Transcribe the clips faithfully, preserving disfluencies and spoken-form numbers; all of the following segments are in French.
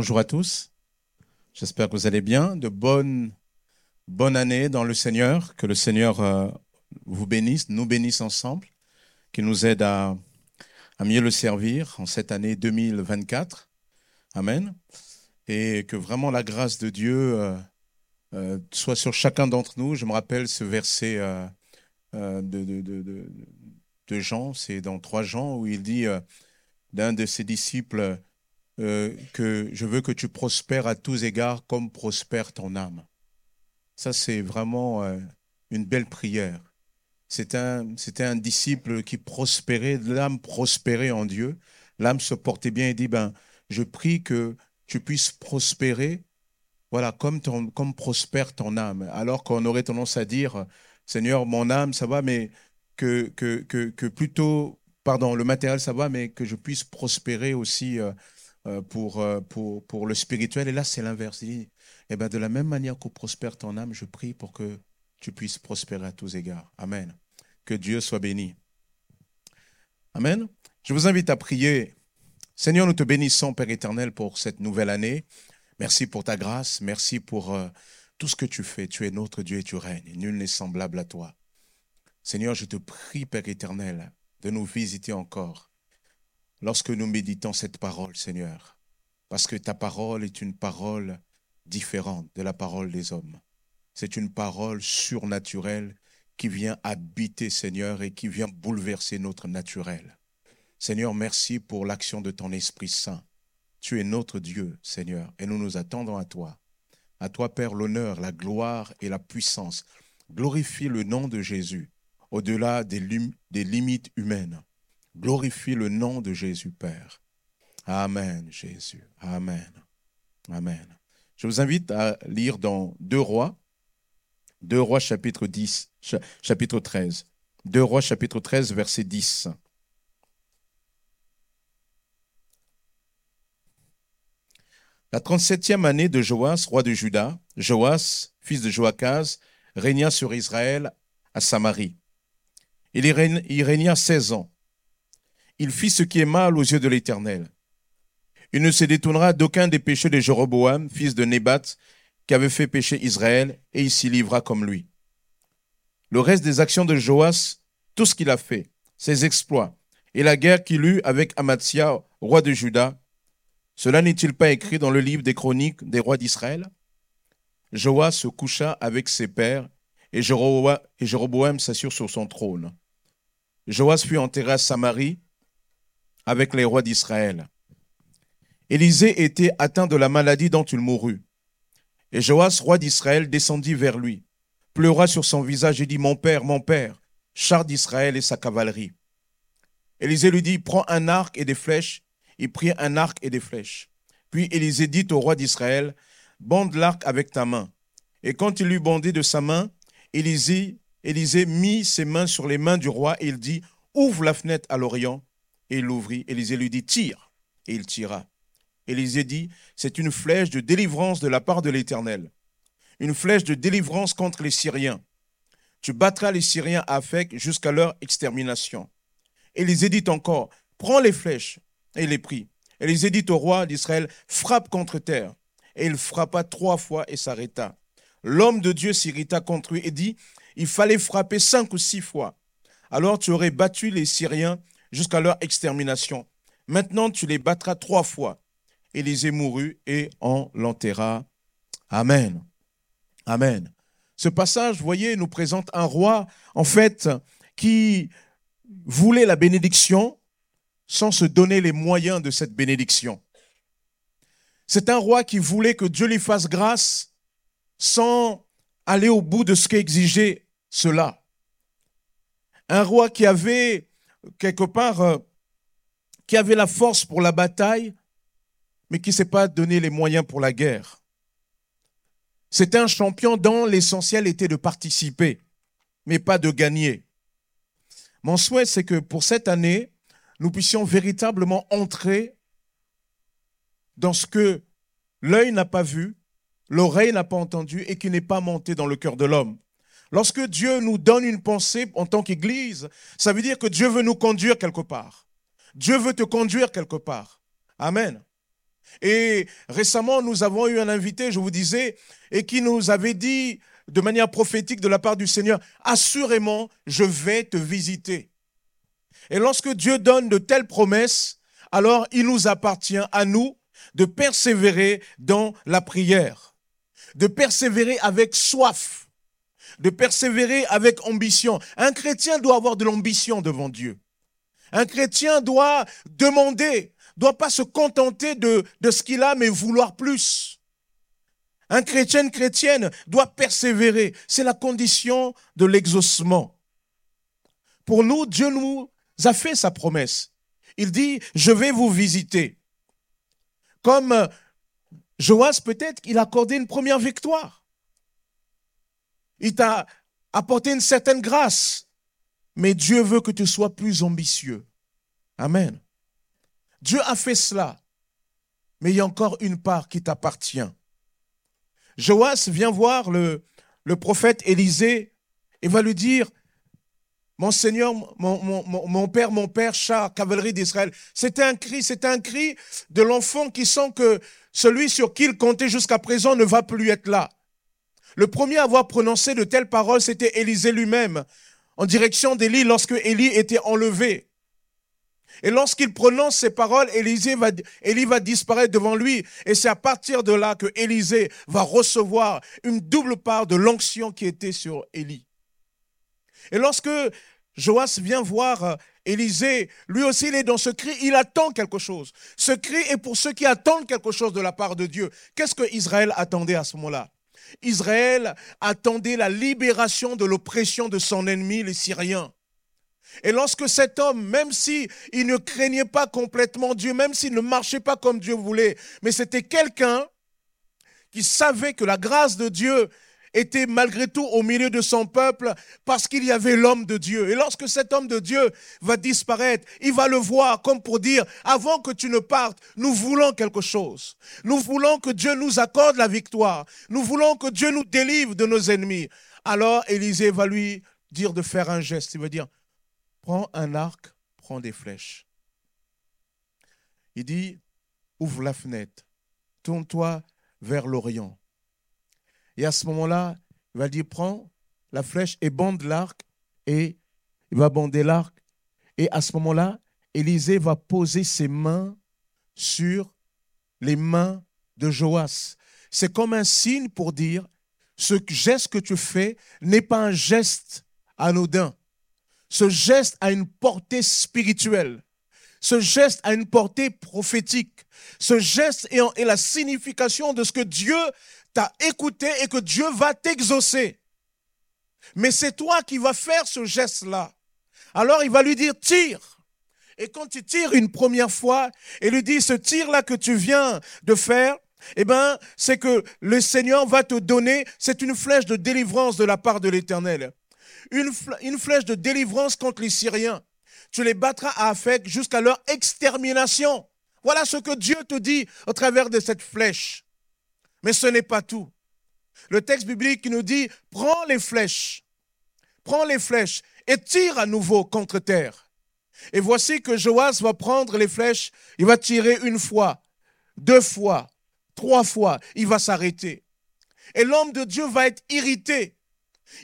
Bonjour à tous, j'espère que vous allez bien, de bonnes, bonnes années dans le Seigneur, que le Seigneur euh, vous bénisse, nous bénisse ensemble, qu'il nous aide à, à mieux le servir en cette année deux mille vingt-quatre, amen, et que vraiment la grâce de Dieu euh, euh, soit sur chacun d'entre nous. Je me rappelle ce verset euh, euh, de, de, de, de, de Jean, c'est dans trois Jean, où il dit euh, d'un de ses disciples, Euh, que je veux que tu prospères à tous égards comme prospère ton âme. Ça, c'est vraiment euh, une belle prière. C'est un, c'était un disciple qui prospérait, l'âme prospérait en Dieu. L'âme se portait bien et dit, ben, je prie que tu puisses prospérer, voilà, comme, ton, comme prospère ton âme. Alors qu'on aurait tendance à dire, Seigneur, mon âme, ça va, mais que, que, que, que plutôt, pardon, le matériel, ça va, mais que je puisse prospérer aussi euh, Pour, pour, pour le spirituel. Et là, c'est l'inverse. Il dit, eh ben, de la même manière qu'on prospère ton âme, je prie pour que tu puisses prospérer à tous égards. Amen. Que Dieu soit béni. Amen. Je vous invite à prier. Seigneur, nous te bénissons, Père éternel, pour cette nouvelle année. Merci pour ta grâce. Merci pour euh, tout ce que tu fais. Tu es notre Dieu et tu règnes. Nul n'est semblable à toi. Seigneur, je te prie, Père éternel, de nous visiter encore. Lorsque nous méditons cette parole, Seigneur, parce que ta parole est une parole différente de la parole des hommes. C'est une parole surnaturelle qui vient habiter, Seigneur, et qui vient bouleverser notre naturel. Seigneur, merci pour l'action de ton Esprit Saint. Tu es notre Dieu, Seigneur, et nous nous attendons à toi. À toi, Père, l'honneur, la gloire et la puissance. Glorifie le nom de Jésus, au-delà des, lim- des limites humaines. Glorifie le nom de Jésus, Père. Amen, Jésus. Amen. Amen. Je vous invite à lire dans deux Rois, deux Rois chapitre dix, chapitre treize. deux Rois chapitre treize, verset dix. La trente-septième année de Joas, roi de Juda, Joas, fils de Joachaz, régna sur Israël à Samarie. Il y régna, il régna seize ans. Il fit ce qui est mal aux yeux de l'Éternel. Il ne se détournera d'aucun des péchés de Jéroboam, fils de Nébat, qui avait fait pécher Israël, et il s'y livra comme lui. Le reste des actions de Joas, tout ce qu'il a fait, ses exploits, et la guerre qu'il eut avec Amatsia, roi de Juda, cela n'est-il pas écrit dans le livre des chroniques des rois d'Israël? Joas se coucha avec ses pères, et Jéroboam s'assure sur son trône. Joas fut enterré à Samarie, avec les rois d'Israël. Élisée était atteint de la maladie dont il mourut. Et Joas, roi d'Israël, descendit vers lui, pleura sur son visage et dit, « Mon père, mon père, char d'Israël et sa cavalerie. » Élisée lui dit, « Prends un arc et des flèches. » Il prit un arc et des flèches. Puis Élisée dit au roi d'Israël, « Bande l'arc avec ta main. » Et quand il lui bandait de sa main, Élisée, Élisée mit ses mains sur les mains du roi et il dit, « Ouvre la fenêtre à l'Orient. » Et il l'ouvrit. Élisée lui dit, « Tire !» Et il tira. Élisée dit, « C'est une flèche de délivrance de la part de l'Éternel, une flèche de délivrance contre les Syriens. Tu battras les Syriens à Afec jusqu'à leur extermination. » Élisée dit encore, « Prends les flèches. » Et il les prit. Élisée dit au roi d'Israël, « Frappe contre terre. » Et il frappa trois fois et s'arrêta. L'homme de Dieu s'irrita contre lui et dit, « Il fallait frapper cinq ou six fois. Alors tu aurais battu les Syriens jusqu'à leur extermination. Maintenant, tu les battras trois fois. » Élisée mourut et on l'enterra. Amen. Amen. Ce passage, vous voyez, nous présente un roi, en fait, qui voulait la bénédiction sans se donner les moyens de cette bénédiction. C'est un roi qui voulait que Dieu lui fasse grâce sans aller au bout de ce qu'exigeait cela. Un roi qui avait quelque part, euh, qui avait la force pour la bataille, mais qui ne s'est pas donné les moyens pour la guerre. C'était un champion dont l'essentiel était de participer, mais pas de gagner. Mon souhait, c'est que pour cette année, nous puissions véritablement entrer dans ce que l'œil n'a pas vu, l'oreille n'a pas entendu et qui n'est pas monté dans le cœur de l'homme. Lorsque Dieu nous donne une pensée en tant qu'Église, ça veut dire que Dieu veut nous conduire quelque part. Dieu veut te conduire quelque part. Amen. Et récemment, nous avons eu un invité, je vous disais, et qui nous avait dit de manière prophétique de la part du Seigneur, « Assurément, je vais te visiter. » Et lorsque Dieu donne de telles promesses, alors il nous appartient à nous de persévérer dans la prière, de persévérer avec soif, de persévérer avec ambition. Un chrétien doit avoir de l'ambition devant Dieu. Un chrétien doit demander, doit pas se contenter de, de ce qu'il a, mais vouloir plus. Un chrétien, une chrétienne doit persévérer. C'est la condition de l'exaucement. Pour nous, Dieu nous a fait sa promesse. Il dit, je vais vous visiter. Comme Joas, peut-être, il a accordé une première victoire. Il t'a apporté une certaine grâce. Mais Dieu veut que tu sois plus ambitieux. Amen. Dieu a fait cela. Mais il y a encore une part qui t'appartient. Joas vient voir le, le prophète Élisée et va lui dire, « Mon Seigneur, mon, mon, mon, mon Père, mon Père, char, cavalerie d'Israël. » C'était un cri, c'était un cri de l'enfant qui sent que celui sur qui il comptait jusqu'à présent ne va plus être là. Le premier à avoir prononcé de telles paroles, c'était Élisée lui-même, en direction d'Élie lorsque Élie était enlevé. Et lorsqu'il prononce ces paroles, Élisée va, Élie va disparaître devant lui. Et c'est à partir de là que Élisée va recevoir une double part de l'onction qui était sur Élie. Et lorsque Joas vient voir Élisée, lui aussi il est dans ce cri, il attend quelque chose. Ce cri est pour ceux qui attendent quelque chose de la part de Dieu. Qu'est-ce que Israël attendait à ce moment-là? Israël attendait la libération de l'oppression de son ennemi, les Syriens. Et lorsque cet homme, même s'il ne craignait pas complètement Dieu, même s'il ne marchait pas comme Dieu voulait, mais c'était quelqu'un qui savait que la grâce de Dieu était malgré tout au milieu de son peuple parce qu'il y avait l'homme de Dieu. Et lorsque cet homme de Dieu va disparaître, il va le voir comme pour dire, avant que tu ne partes, nous voulons quelque chose. Nous voulons que Dieu nous accorde la victoire. Nous voulons que Dieu nous délivre de nos ennemis. Alors Élisée va lui dire de faire un geste. Il va dire, prends un arc, prends des flèches. Il dit, ouvre la fenêtre, tourne-toi vers l'Orient. Et à ce moment-là, il va dire, prends la flèche et bande l'arc. Et il va bander l'arc. Et à ce moment-là, Élisée va poser ses mains sur les mains de Joas. C'est comme un signe pour dire, ce geste que tu fais n'est pas un geste anodin. Ce geste a une portée spirituelle. Ce geste a une portée prophétique. Ce geste est la signification de ce que Dieu t'a écouté et que Dieu va t'exaucer. Mais c'est toi qui vas faire ce geste-là. Alors il va lui dire, tire. Et quand tu tires une première fois, il lui dit, ce tir-là que tu viens de faire, eh bien, c'est que le Seigneur va te donner, c'est une flèche de délivrance de la part de l'Éternel. Une, une flèche de délivrance contre les Syriens. Tu les battras à Afec jusqu'à leur extermination. Voilà ce que Dieu te dit au travers de cette flèche. Mais ce n'est pas tout. Le texte biblique nous dit, prends les flèches, prends les flèches et tire à nouveau contre terre. Et voici que Joas va prendre les flèches, il va tirer une fois, deux fois, trois fois, il va s'arrêter. Et l'homme de Dieu va être irrité.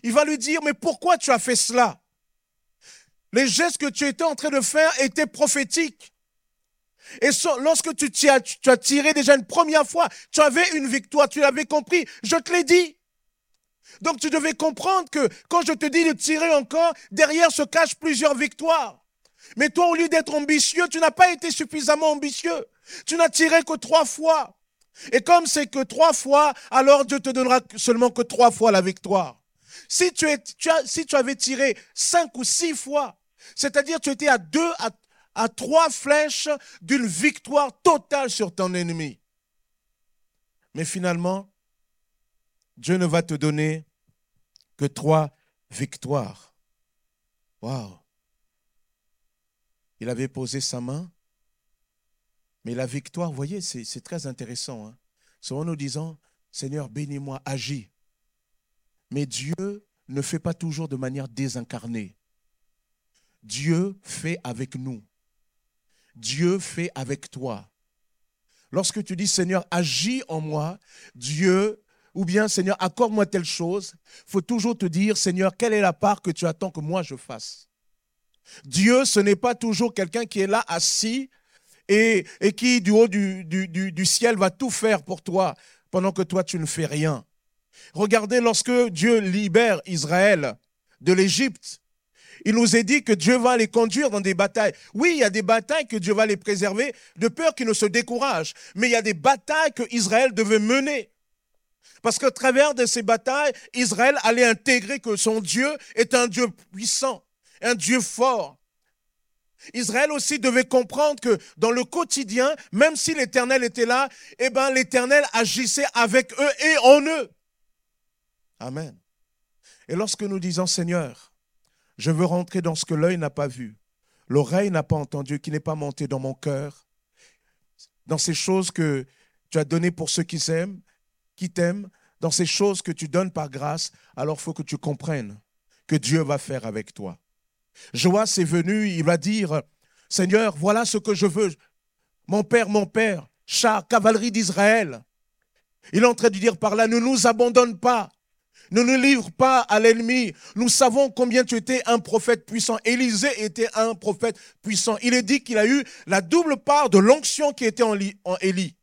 Il va lui dire, mais pourquoi tu as fait cela? Les gestes que tu étais en train de faire étaient prophétiques. Et lorsque tu, t'y as, tu as tiré déjà une première fois, tu avais une victoire, tu l'avais compris, je te l'ai dit. Donc tu devais comprendre que quand je te dis de tirer encore, derrière se cachent plusieurs victoires. Mais toi, au lieu d'être ambitieux, tu n'as pas été suffisamment ambitieux. Tu n'as tiré que trois fois. Et comme c'est que trois fois, alors Dieu te donnera seulement que trois fois la victoire. Si tu, es, tu, as, si tu avais tiré cinq ou six fois, c'est-à-dire tu étais à deux, à trois, à trois flèches d'une victoire totale sur ton ennemi. Mais finalement, Dieu ne va te donner que trois victoires. Waouh! Il avait posé sa main, mais la victoire, vous voyez, c'est, c'est très intéressant. Hein? C'est en nous disant, Seigneur, bénis-moi, agis. Mais Dieu ne fait pas toujours de manière désincarnée. Dieu fait avec nous. Dieu fait avec toi. Lorsque tu dis « Seigneur, agis en moi, Dieu » ou bien « Seigneur, accorde-moi telle chose », il faut toujours te dire « Seigneur, quelle est la part que tu attends que moi je fasse ?» Dieu, ce n'est pas toujours quelqu'un qui est là assis et, et qui, du haut du, du, du, du ciel, va tout faire pour toi pendant que toi, tu ne fais rien. Regardez, lorsque Dieu libère Israël de l'Égypte, il nous est dit que Dieu va les conduire dans des batailles. Oui, il y a des batailles que Dieu va les préserver de peur qu'ils ne se découragent. Mais il y a des batailles que Israël devait mener. Parce qu'à travers de ces batailles, Israël allait intégrer que son Dieu est un Dieu puissant, un Dieu fort. Israël aussi devait comprendre que dans le quotidien, même si l'Éternel était là, eh ben, l'Éternel agissait avec eux et en eux. Amen. Et lorsque nous disons, Seigneur, je veux rentrer dans ce que l'œil n'a pas vu, l'oreille n'a pas entendu, qui n'est pas monté dans mon cœur, dans ces choses que tu as données pour ceux qui s'aiment, qui t'aiment, dans ces choses que tu donnes par grâce, alors il faut que tu comprennes que Dieu va faire avec toi. Joas est venu, il va dire, « Seigneur, voilà ce que je veux. Mon Père, mon Père, char, cavalerie d'Israël. » Il est en train de dire par là, « Ne nous abandonne pas. Ne nous livre pas à l'ennemi. Nous savons combien tu étais un prophète puissant. » Élisée était un prophète puissant. Il est dit qu'il a eu la double part de l'onction qui était en Élie.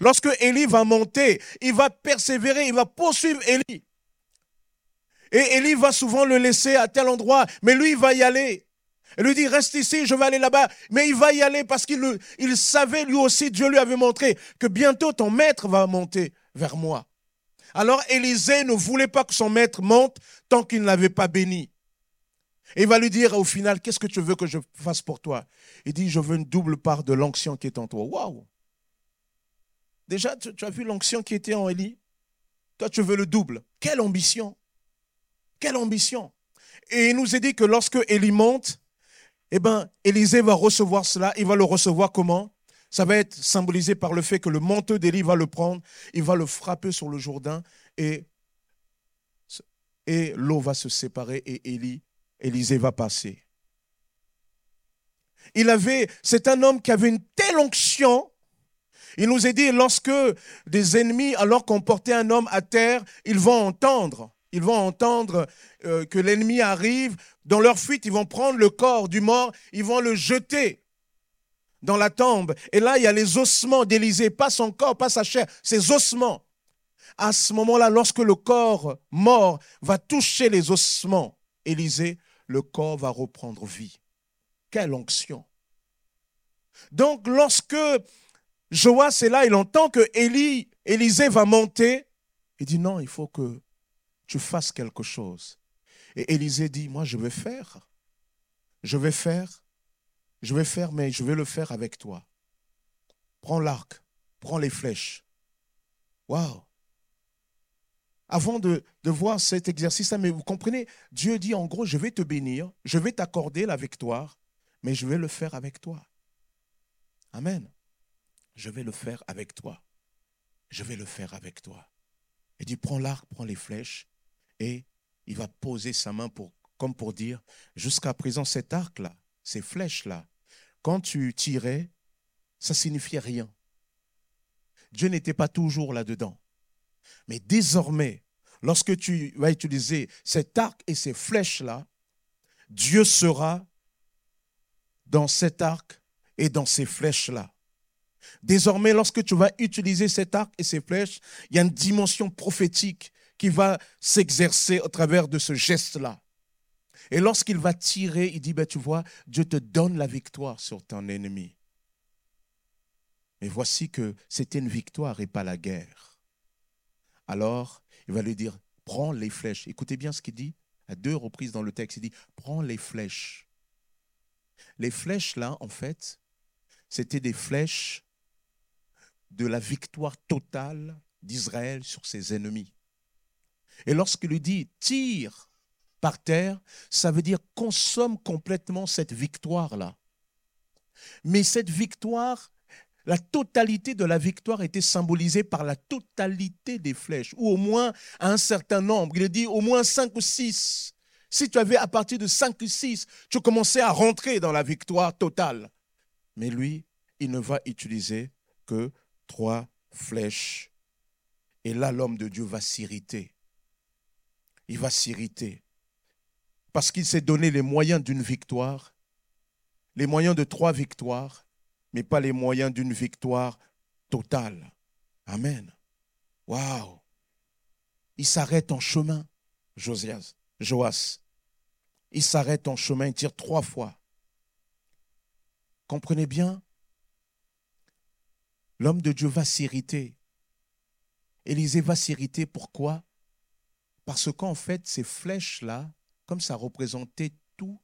Lorsque Élie va monter, il va persévérer, il va poursuivre Élie. Et Élie va souvent le laisser à tel endroit, mais lui, il va y aller. Il lui dit, reste ici, je vais aller là-bas. Mais il va y aller parce qu'il le, il savait, lui aussi, Dieu lui avait montré que bientôt ton maître va monter vers moi. Alors Élisée ne voulait pas que son maître monte tant qu'il ne l'avait pas béni. Et il va lui dire au final, qu'est-ce que tu veux que je fasse pour toi? Il dit, je veux une double part de l'onction qui est en toi. Waouh! Déjà, tu, tu as vu l'onction qui était en Élie? Toi, tu veux le double. Quelle ambition! Quelle ambition! Et il nous est dit que lorsque Élie monte, eh ben, Élisée va recevoir cela. Il va le recevoir comment? Ça va être symbolisé par le fait que le manteau d'Élie va le prendre, il va le frapper sur le Jourdain et, et l'eau va se séparer et Élie, Élisée va passer. Il avait, c'est un homme qui avait une telle onction. Il nous est dit, lorsque des ennemis, alors qu'on portait un homme à terre, ils vont entendre. Ils vont entendre euh, que l'ennemi arrive. Dans leur fuite, ils vont prendre le corps du mort, ils vont le jeter dans la tombe. Et là, il y a les ossements d'Élisée, pas son corps, pas sa chair, ses ossements. À ce moment-là, lorsque le corps mort va toucher les ossements d'Élisée, le corps va reprendre vie. Quelle onction! Donc, lorsque Joas est là, il entend que Élie, Élisée va monter. Il dit, non, il faut que tu fasses quelque chose. Et Élisée dit, moi, je vais faire. Je vais faire. Je vais faire, mais je vais le faire avec toi. Prends l'arc, prends les flèches. Waouh! Avant de, de voir cet exercice-là, mais vous comprenez, Dieu dit en gros, je vais te bénir, je vais t'accorder la victoire, mais je vais le faire avec toi. Amen. Je vais le faire avec toi. Je vais le faire avec toi. Il dit, prends l'arc, prends les flèches, et il va poser sa main pour, comme pour dire, jusqu'à présent, cet arc-là, ces flèches-là, quand tu tirais, ça signifiait rien. Dieu n'était pas toujours là-dedans. Mais désormais, lorsque tu vas utiliser cet arc et ces flèches-là, Dieu sera dans cet arc et dans ces flèches-là. Désormais, lorsque tu vas utiliser cet arc et ces flèches, il y a une dimension prophétique qui va s'exercer au travers de ce geste-là. Et lorsqu'il va tirer, il dit, ben, tu vois, Dieu te donne la victoire sur ton ennemi. Mais voici que c'était une victoire et pas la guerre. Alors, il va lui dire, prends les flèches. Écoutez bien ce qu'il dit, à deux reprises dans le texte, il dit, prends les flèches. Les flèches, là, en fait, c'était des flèches de la victoire totale d'Israël sur ses ennemis. Et lorsqu'il lui dit, tire par terre, ça veut dire consomme complètement cette victoire-là. Mais cette victoire, la totalité de la victoire était symbolisée par la totalité des flèches, ou au moins un certain nombre. Il dit au moins cinq ou six. Si tu avais à partir de cinq ou six, tu commençais à rentrer dans la victoire totale. Mais lui, il ne va utiliser que trois flèches. Et là, l'homme de Dieu va s'irriter. Il va s'irriter. Parce qu'il s'est donné les moyens d'une victoire, les moyens de trois victoires, mais pas les moyens d'une victoire totale. Amen. Waouh. Il s'arrête en chemin, Josias, Joas. Il s'arrête en chemin, il tire trois fois. Comprenez bien, l'homme de Dieu va s'irriter. Élisée va s'irriter, pourquoi? Parce qu'en fait, ces flèches-là, comme ça représentait tout,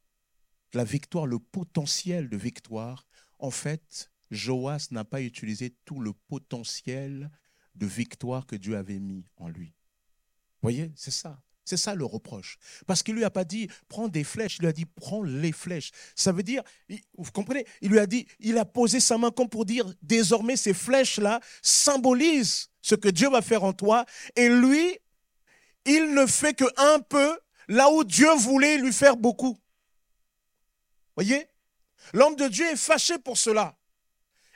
la victoire, le potentiel de victoire, en fait, Joas n'a pas utilisé tout le potentiel de victoire que Dieu avait mis en lui. Vous voyez, c'est ça. C'est ça le reproche. Parce qu'il ne lui a pas dit « prends des flèches », il lui a dit « prends les flèches ». Ça veut dire, vous comprenez, il lui a dit, il a posé sa main comme pour dire « désormais ces flèches-là symbolisent ce que Dieu va faire en toi ». Et lui, il ne fait qu'un peu là où Dieu voulait lui faire beaucoup. Voyez, l'homme de Dieu est fâché pour cela.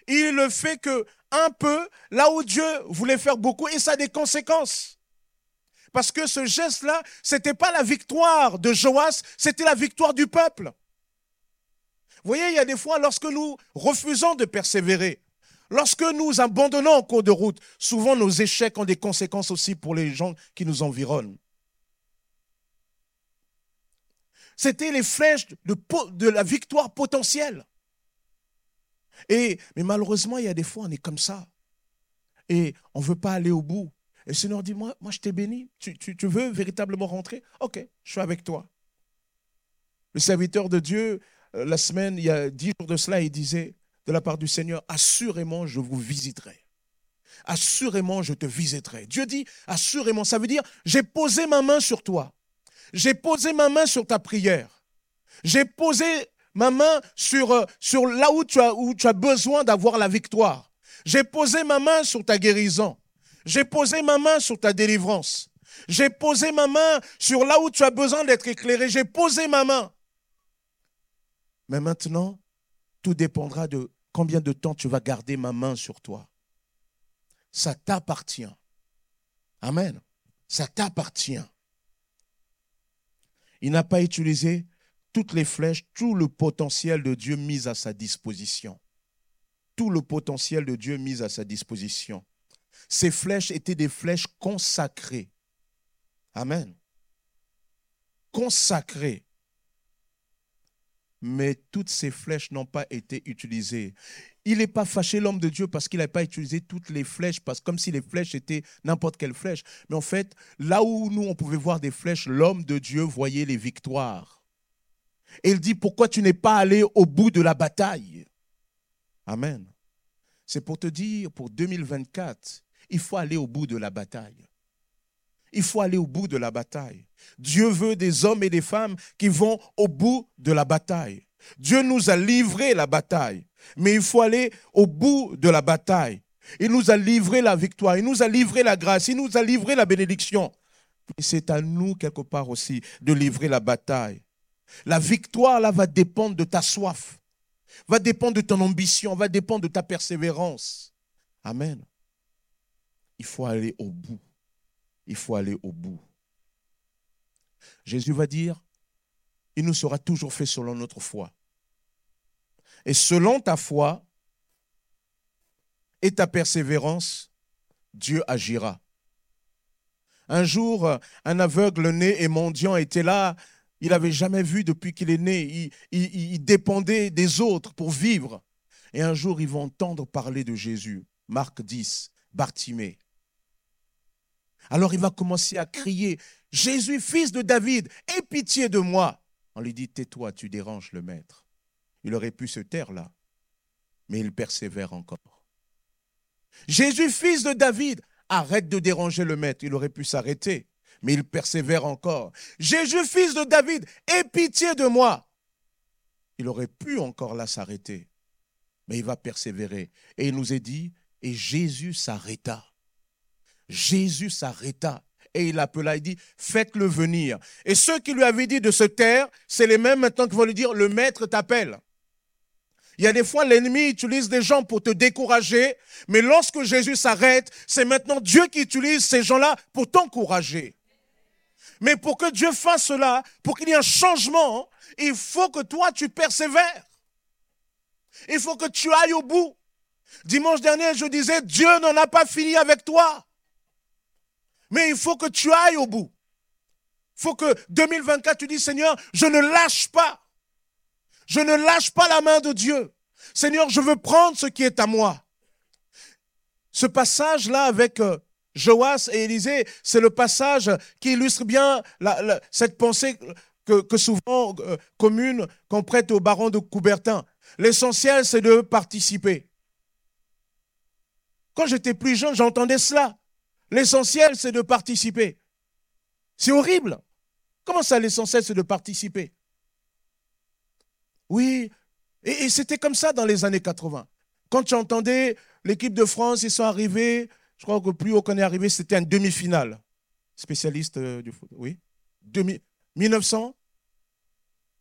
Il ne fait qu'un peu là où Dieu voulait faire beaucoup et ça a des conséquences. Parce que ce geste-là, ce n'était pas la victoire de Joas, c'était la victoire du peuple. Vous voyez, il y a des fois, lorsque nous refusons de persévérer, lorsque nous abandonnons en cours de route, souvent nos échecs ont des conséquences aussi pour les gens qui nous environnent. C'était les flèches de, de la victoire potentielle. Et, mais malheureusement, il y a des fois, on est comme ça. Et on ne veut pas aller au bout. Et le Seigneur dit, moi, moi je t'ai béni, tu, tu, tu veux véritablement rentrer? Ok, je suis avec toi. Le serviteur de Dieu, la semaine, il y a dix jours de cela, il disait, de la part du Seigneur, assurément je vous visiterai. Assurément je te visiterai. Dieu dit, assurément, ça veut dire, j'ai posé ma main sur toi. J'ai posé ma main sur ta prière. J'ai posé ma main sur, sur là où tu as, où tu as besoin d'avoir la victoire. J'ai posé ma main sur ta guérison. J'ai posé ma main sur ta délivrance. J'ai posé ma main sur là où tu as besoin d'être éclairé. J'ai posé ma main. Mais maintenant, tout dépendra de combien de temps tu vas garder ma main sur toi. Ça t'appartient. Amen. Ça t'appartient. Il n'a pas utilisé toutes les flèches, tout le potentiel de Dieu mis à sa disposition. Tout le potentiel de Dieu mis à sa disposition. Ces flèches étaient des flèches consacrées. Amen. Consacrées. Mais toutes ces flèches n'ont pas été utilisées. Il n'est pas fâché, l'homme de Dieu, parce qu'il n'a pas utilisé toutes les flèches, parce, comme si les flèches étaient n'importe quelle flèche. Mais en fait, là où nous, on pouvait voir des flèches, l'homme de Dieu voyait les victoires. Et il dit, pourquoi tu n'es pas allé au bout de la bataille? Amen. C'est pour te dire, pour deux mille vingt-quatre, il faut aller au bout de la bataille. Il faut aller au bout de la bataille. Dieu veut des hommes et des femmes qui vont au bout de la bataille. Dieu nous a livré la bataille, mais il faut aller au bout de la bataille. Il nous a livré la victoire, il nous a livré la grâce, il nous a livré la bénédiction. Et c'est à nous, quelque part aussi, de livrer la bataille. La victoire, là, va dépendre de ta soif. Va dépendre de ton ambition, va dépendre de ta persévérance. Amen. Il faut aller au bout. Il faut aller au bout. Jésus va dire, il nous sera toujours fait selon notre foi. Et selon ta foi et ta persévérance, Dieu agira. Un jour, un aveugle né et mendiant était là. Il n'avait jamais vu depuis qu'il est né. Il, il, il dépendait des autres pour vivre. Et un jour, ils vont entendre parler de Jésus. Marc dix, Bartimée. Alors, il va commencer à crier, « Jésus, fils de David, aie pitié de moi !» On lui dit, « Tais-toi, tu déranges le maître. » Il aurait pu se taire là, mais il persévère encore. « Jésus, fils de David, arrête de déranger le maître. » Il aurait pu s'arrêter. Mais il persévère encore. « Jésus, fils de David, aie pitié de moi !» Il aurait pu encore là s'arrêter, mais il va persévérer. Et il nous est dit, « Et Jésus s'arrêta. » Jésus s'arrêta. Et il appela, il dit, « Faites-le venir. » Et ceux qui lui avaient dit de se taire, c'est les mêmes maintenant qui vont lui dire, « Le maître t'appelle. » Il y a des fois, l'ennemi utilise des gens pour te décourager, mais lorsque Jésus s'arrête, c'est maintenant Dieu qui utilise ces gens-là pour t'encourager. Mais pour que Dieu fasse cela, pour qu'il y ait un changement, il faut que toi, tu persévères. Il faut que tu ailles au bout. Dimanche dernier, je disais, Dieu n'en a pas fini avec toi. Mais il faut que tu ailles au bout. Il faut que deux mille vingt-quatre, tu dis, Seigneur, je ne lâche pas. Je ne lâche pas la main de Dieu. Seigneur, je veux prendre ce qui est à moi. Ce passage-là avec Joas et Élisée, c'est le passage qui illustre bien la, la, cette pensée que, que souvent euh, commune qu'on prête au baron de Coubertin. L'essentiel, c'est de participer. Quand j'étais plus jeune, j'entendais cela. L'essentiel, c'est de participer. C'est horrible. Comment ça, l'essentiel, c'est de participer? Oui, et, et c'était comme ça dans les années quatre-vingts. Quand tu entendais l'équipe de France, ils sont arrivés, je crois que plus haut qu'on est arrivé, c'était une demi-finale. Spécialiste euh, du foot, oui. Demi, mille neuf cent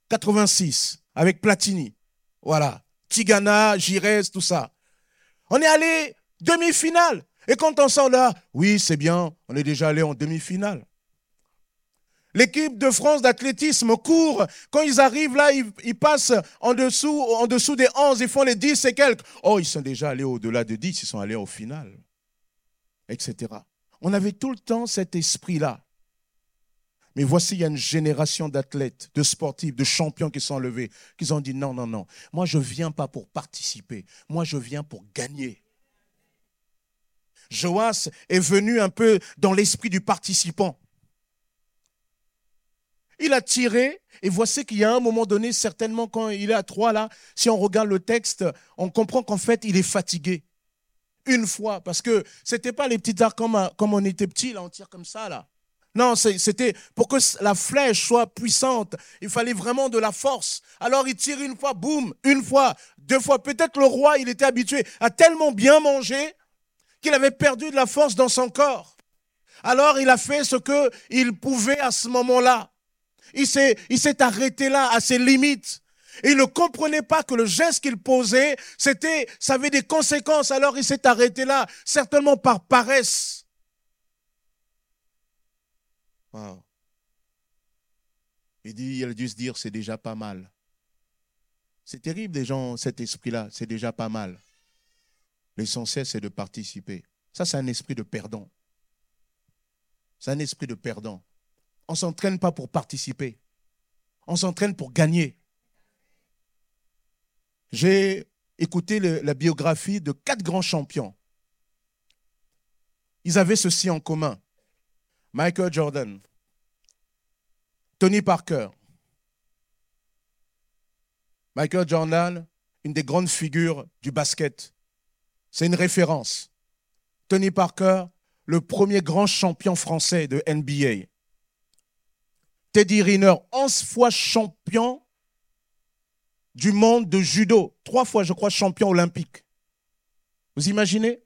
quatre-vingt-six, avec Platini. Voilà, Tigana, Giresse, tout ça. On est allé demi-finale. Et quand on sort là, oui, c'est bien, on est déjà allé en demi-finale. L'équipe de France d'athlétisme court. Quand ils arrivent là, ils, ils passent en dessous, en dessous des onze, ils font les dix et quelques. Oh, ils sont déjà allés au-delà de dix, ils sont allés au final, et cetera. On avait tout le temps cet esprit-là. Mais voici, il y a une génération d'athlètes, de sportifs, de champions qui sont levés, qui ont dit non, non, non. Moi, je ne viens pas pour participer. Moi, je viens pour gagner. Joas est venu un peu dans l'esprit du participant. Il a tiré, et voici qu'il y a un moment donné, certainement quand il est à trois là, si on regarde le texte, on comprend qu'en fait, il est fatigué. Une fois, parce que c'était pas les petits arcs comme, comme on était petit, là, on tire comme ça, là. Non, c'était pour que la flèche soit puissante, il fallait vraiment de la force. Alors il tire une fois, boum, une fois, deux fois. Peut-être le roi, il était habitué à tellement bien manger qu'il avait perdu de la force dans son corps. Alors il a fait ce qu'il pouvait à ce moment-là. Il s'est, il s'est arrêté là, à ses limites. Et il ne comprenait pas que le geste qu'il posait, c'était, ça avait des conséquences. Alors il s'est arrêté là, certainement par paresse. Wow. Il dit, il a dû se dire, c'est déjà pas mal. C'est terrible, des gens, cet esprit-là, c'est déjà pas mal. L'essentiel, c'est de participer. Ça, c'est un esprit de perdant. C'est un esprit de perdant. On ne s'entraîne pas pour participer. On s'entraîne pour gagner. J'ai écouté le, la biographie de quatre grands champions. Ils avaient ceci en commun. Michael Jordan, Tony Parker. Michael Jordan, une des grandes figures du basket. C'est une référence. Tony Parker, le premier grand champion français de N B A. Teddy Riner, onze fois champion du monde de judo. Trois fois, je crois, champion olympique. Vous imaginez?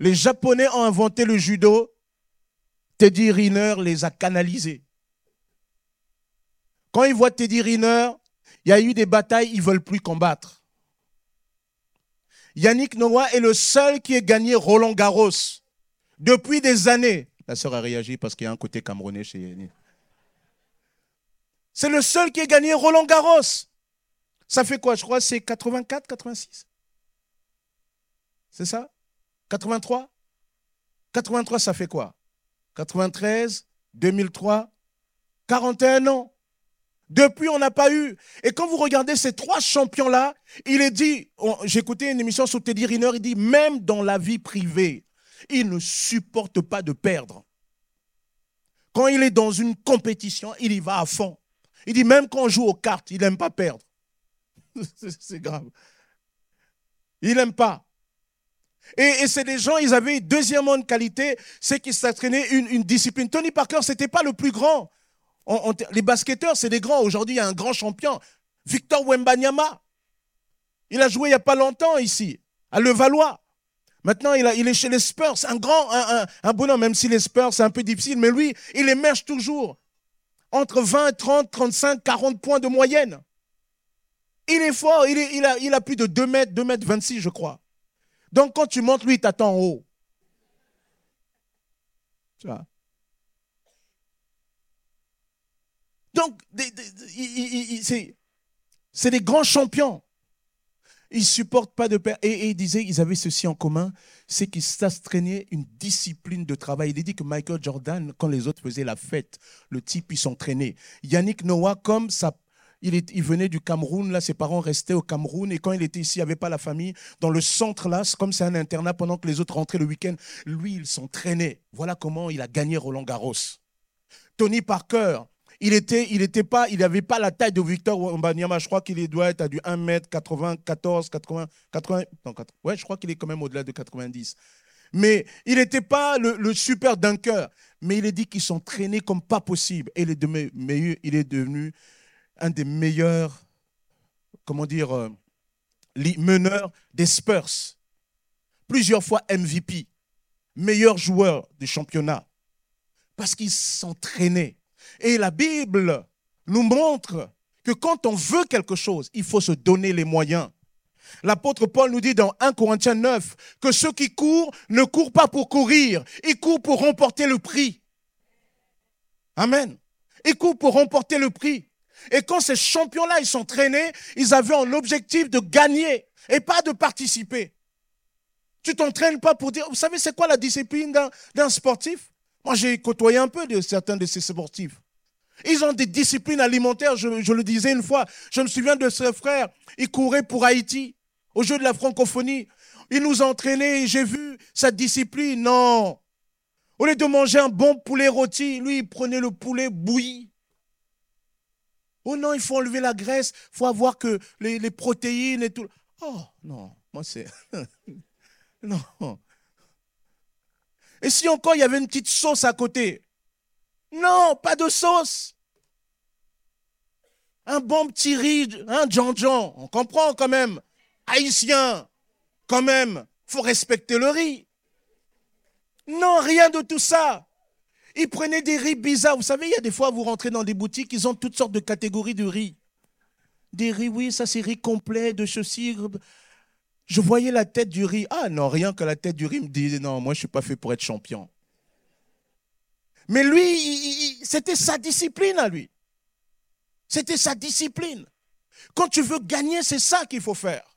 Les Japonais ont inventé le judo. Teddy Riner les a canalisés. Quand ils voient Teddy Riner, il y a eu des batailles, ils ne veulent plus combattre. Yannick Noah est le seul qui ait gagné Roland-Garros depuis des années. La sœur a réagi parce qu'il y a un côté camerounais chez Yannick. C'est le seul qui ait gagné Roland-Garros. Ça fait quoi? Je crois que c'est quatre-vingt-quatre, quatre-vingt-six. C'est ça? quatre-vingt-trois? quatre-vingt-trois, ça fait quoi? quatre-vingt-treize, deux mille trois, quarante et un ans. Depuis, on n'a pas eu. Et quand vous regardez ces trois champions-là, il est dit, j'écoutais une émission sur Teddy Riner, il dit, même dans la vie privée, il ne supporte pas de perdre. Quand il est dans une compétition, il y va à fond. Il dit, même quand on joue aux cartes, il n'aime pas perdre. C'est grave. Il n'aime pas. Et, et c'est des gens, ils avaient deuxièmement une qualité, c'est qu'ils s'entraînaient une, une discipline. Tony Parker, ce n'était pas le plus grand. On, on, les basketteurs, c'est des grands. Aujourd'hui, il y a un grand champion. Victor Wembanyama. Il a joué il n'y a pas longtemps ici, à Levallois. Maintenant, il, a, il est chez les Spurs. Un grand, un, un, un bonhomme, même si les Spurs, c'est un peu difficile. Mais lui, il émerge toujours. Entre vingt, trente, trente-cinq, quarante points de moyenne. Il est fort, il, est, il, a, il a plus de deux mètres, deux mètres vingt-six, je crois. Donc quand tu montes, lui, il t'attend en haut. Tu vois? Donc, des, des, il, il, c'est, c'est des grands champions. Ils ne supportent pas de perdre. Et, et il disait, ils avaient ceci en commun, c'est qu'ils s'astreignaient une discipline de travail. Il est dit que Michael Jordan, quand les autres faisaient la fête, le type, il s'entraînait. Yannick Noah, comme ça, il, est, il venait du Cameroun, là, ses parents restaient au Cameroun, et quand il était ici, il n'y avait pas la famille. Dans le centre, là, comme c'est un internat, pendant que les autres rentraient le week-end, lui, il s'entraînait. Voilà comment il a gagné Roland-Garros. Tony Parker, Il était, il était pas, il n'avait pas la taille de Victor Wembanyama. Je crois qu'il doit être à du un mètre quatre-vingt-quatorze, quatre-vingts, quatre-vingts. Non, quatre-vingts. Ouais, je crois qu'il est quand même au-delà de quatre-vingt-dix. Mais il n'était pas le, le super dunker. Mais il est dit qu'ils sont traînés comme pas possible. Et il est, de, mais il est devenu un des meilleurs, comment dire, euh, meneurs des Spurs. Plusieurs fois M V P, meilleur joueur du championnat, parce qu'il s'entraînait. Et la Bible nous montre que quand on veut quelque chose, il faut se donner les moyens. L'apôtre Paul nous dit dans un Corinthiens neuf que ceux qui courent ne courent pas pour courir, ils courent pour remporter le prix. Amen. Ils courent pour remporter le prix. Et quand ces champions-là, ils sont traînés, ils avaient en objectif de gagner et pas de participer. Tu ne t'entraînes pas pour dire, vous savez c'est quoi la discipline d'un, d'un sportif ? Moi, j'ai côtoyé un peu de certains de ces sportifs. Ils ont des disciplines alimentaires, je, je le disais une fois. Je me souviens de ce frère, il courait pour Haïti, au jeu de la francophonie. Il nous a entraînés et j'ai vu sa discipline. Non. Au lieu de manger un bon poulet rôti, lui, il prenait le poulet bouilli. Oh non, il faut enlever la graisse, il faut avoir que les, les protéines et tout. Oh non, moi c'est... non. Et si encore il y avait une petite sauce à côté? Non, pas de sauce. Un bon petit riz, un djan-djan, on comprend quand même. Haïtien, quand même, il faut respecter le riz. Non, rien de tout ça. Ils prenaient des riz bizarres. Vous savez, il y a des fois, vous rentrez dans des boutiques, ils ont toutes sortes de catégories de riz. Des riz, oui, ça c'est riz complet, de ceci... Je voyais la tête du riz. Ah non, rien que la tête du riz me disait, non, moi je ne suis pas fait pour être champion. Mais lui, il, il, c'était sa discipline à lui. C'était sa discipline. Quand tu veux gagner, c'est ça qu'il faut faire.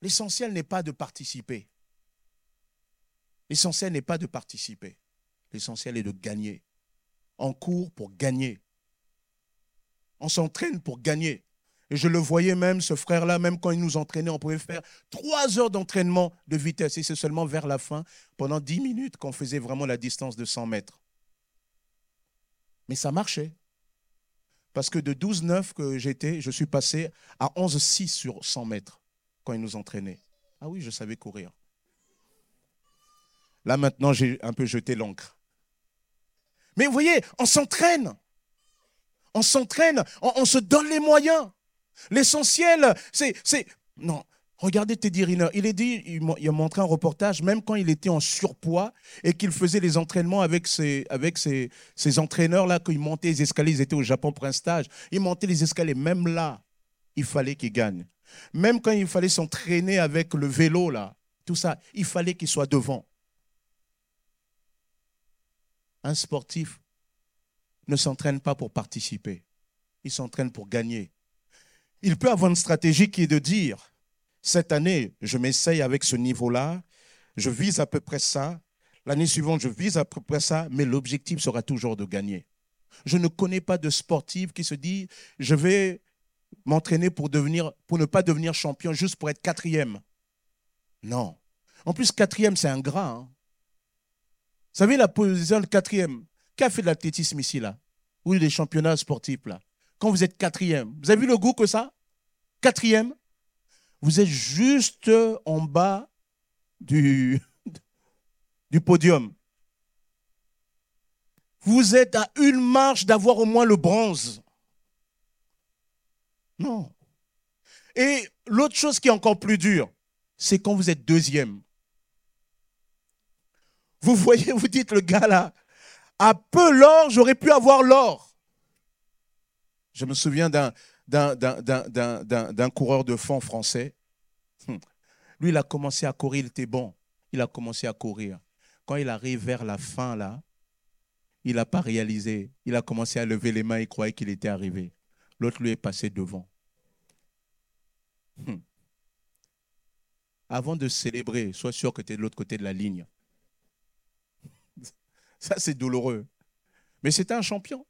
L'essentiel n'est pas de participer. L'essentiel n'est pas de participer. L'essentiel est de gagner. On court pour gagner. On s'entraîne pour gagner. Et je le voyais même, ce frère-là, même quand il nous entraînait, on pouvait faire trois heures d'entraînement de vitesse. Et c'est seulement vers la fin, pendant dix minutes, qu'on faisait vraiment la distance de cent mètres. Mais ça marchait. Parce que de douze neuf que j'étais, je suis passé à onze six sur cent mètres quand il nous entraînait. Ah oui, je savais courir. Là, maintenant, j'ai un peu jeté l'encre. Mais vous voyez, on s'entraîne. On s'entraîne, on, on se donne les moyens. L'essentiel, c'est, c'est... Non, regardez Teddy Riner. Il est dit, il a montré un reportage, même quand il était en surpoids et qu'il faisait les entraînements avec ses, avec ses, ses entraîneurs-là, qu'il montait les escaliers, ils étaient au Japon pour un stage, il montait les escaliers, même là, il fallait qu'il gagne. Même quand il fallait s'entraîner avec le vélo, là, tout ça, il fallait qu'il soit devant. Un sportif ne s'entraîne pas pour participer, il s'entraîne pour gagner. Il peut avoir une stratégie qui est de dire, cette année, je m'essaye avec ce niveau-là, je vise à peu près ça, l'année suivante, je vise à peu près ça, mais l'objectif sera toujours de gagner. Je ne connais pas de sportif qui se dit, je vais m'entraîner pour, devenir, pour ne pas devenir champion, juste pour être quatrième. Non. En plus, quatrième, c'est ingrat. Hein. Vous savez la position de quatrième? Qui a fait de l'athlétisme ici, là? Ou des championnats sportifs, là? Quand vous êtes quatrième, vous avez vu le goût que ça? Quatrième, vous êtes juste en bas du, du podium. Vous êtes à une marche d'avoir au moins le bronze. Non. Et l'autre chose qui est encore plus dure, c'est quand vous êtes deuxième. Vous voyez, vous dites, le gars là, à peu l'or, j'aurais pu avoir l'or. Je me souviens d'un, d'un, d'un, d'un, d'un, d'un, d'un coureur de fond français. Hum. Lui, il a commencé à courir, il était bon. Il a commencé à courir. Quand il arrive vers la fin, là, il n'a pas réalisé. Il a commencé à lever les mains, il croyait qu'il était arrivé. L'autre lui est passé devant. Hum. Avant de célébrer, sois sûr que tu es de l'autre côté de la ligne. Ça, c'est douloureux. Mais c'était un champion.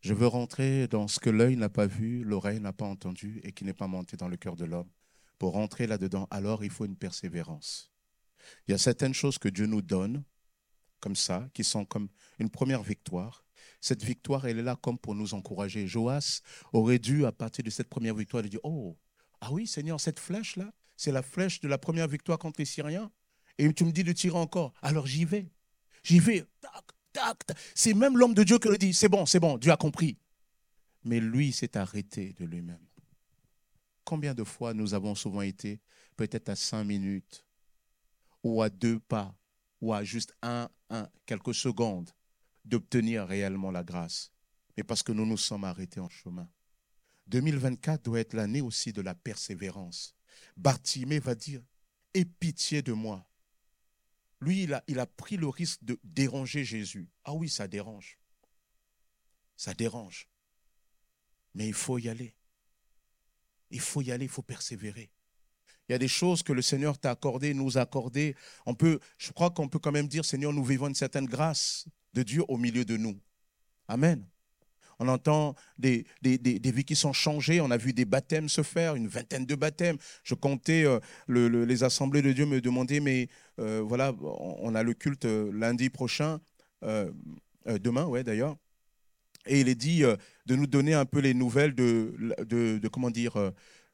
Je veux rentrer dans ce que l'œil n'a pas vu, l'oreille n'a pas entendu et qui n'est pas monté dans le cœur de l'homme. Pour rentrer là-dedans, alors il faut une persévérance. Il y a certaines choses que Dieu nous donne, comme ça, qui sont comme une première victoire. Cette victoire, elle est là comme pour nous encourager. Joas aurait dû, à partir de cette première victoire, dire « Oh, ah oui, Seigneur, cette flèche-là, c'est la flèche de la première victoire contre les Syriens. Et tu me dis de tirer encore. Alors j'y vais. J'y vais. Tac, tac, tac. C'est même l'homme de Dieu qui le dit. C'est bon, c'est bon, Dieu a compris. Mais lui s'est arrêté de lui-même. Combien de fois nous avons souvent été peut-être à cinq minutes ou à deux pas ou à juste un, un, quelques secondes d'obtenir réellement la grâce. Mais parce que nous nous sommes arrêtés en chemin. deux mille vingt-quatre doit être l'année aussi de la persévérance. Bartimée va dire, aie pitié de moi. Lui, il a, il a pris le risque de déranger Jésus. Ah oui, ça dérange. Ça dérange. Mais il faut y aller. Il faut y aller, il faut persévérer. Il y a des choses que le Seigneur t'a accordées, nous a accordées. On peut, je crois qu'on peut quand même dire, Seigneur, nous vivons une certaine grâce de Dieu au milieu de nous. Amen. On entend des, des, des, des vies qui sont changées. On a vu des baptêmes se faire, une vingtaine de baptêmes. Je comptais, euh, le, le, les assemblées de Dieu me demandaient, mais euh, voilà, on, on a le culte euh, lundi prochain, euh, euh, demain, ouais d'ailleurs. Et il est dit euh, de nous donner un peu les nouvelles de, de, de comment dire,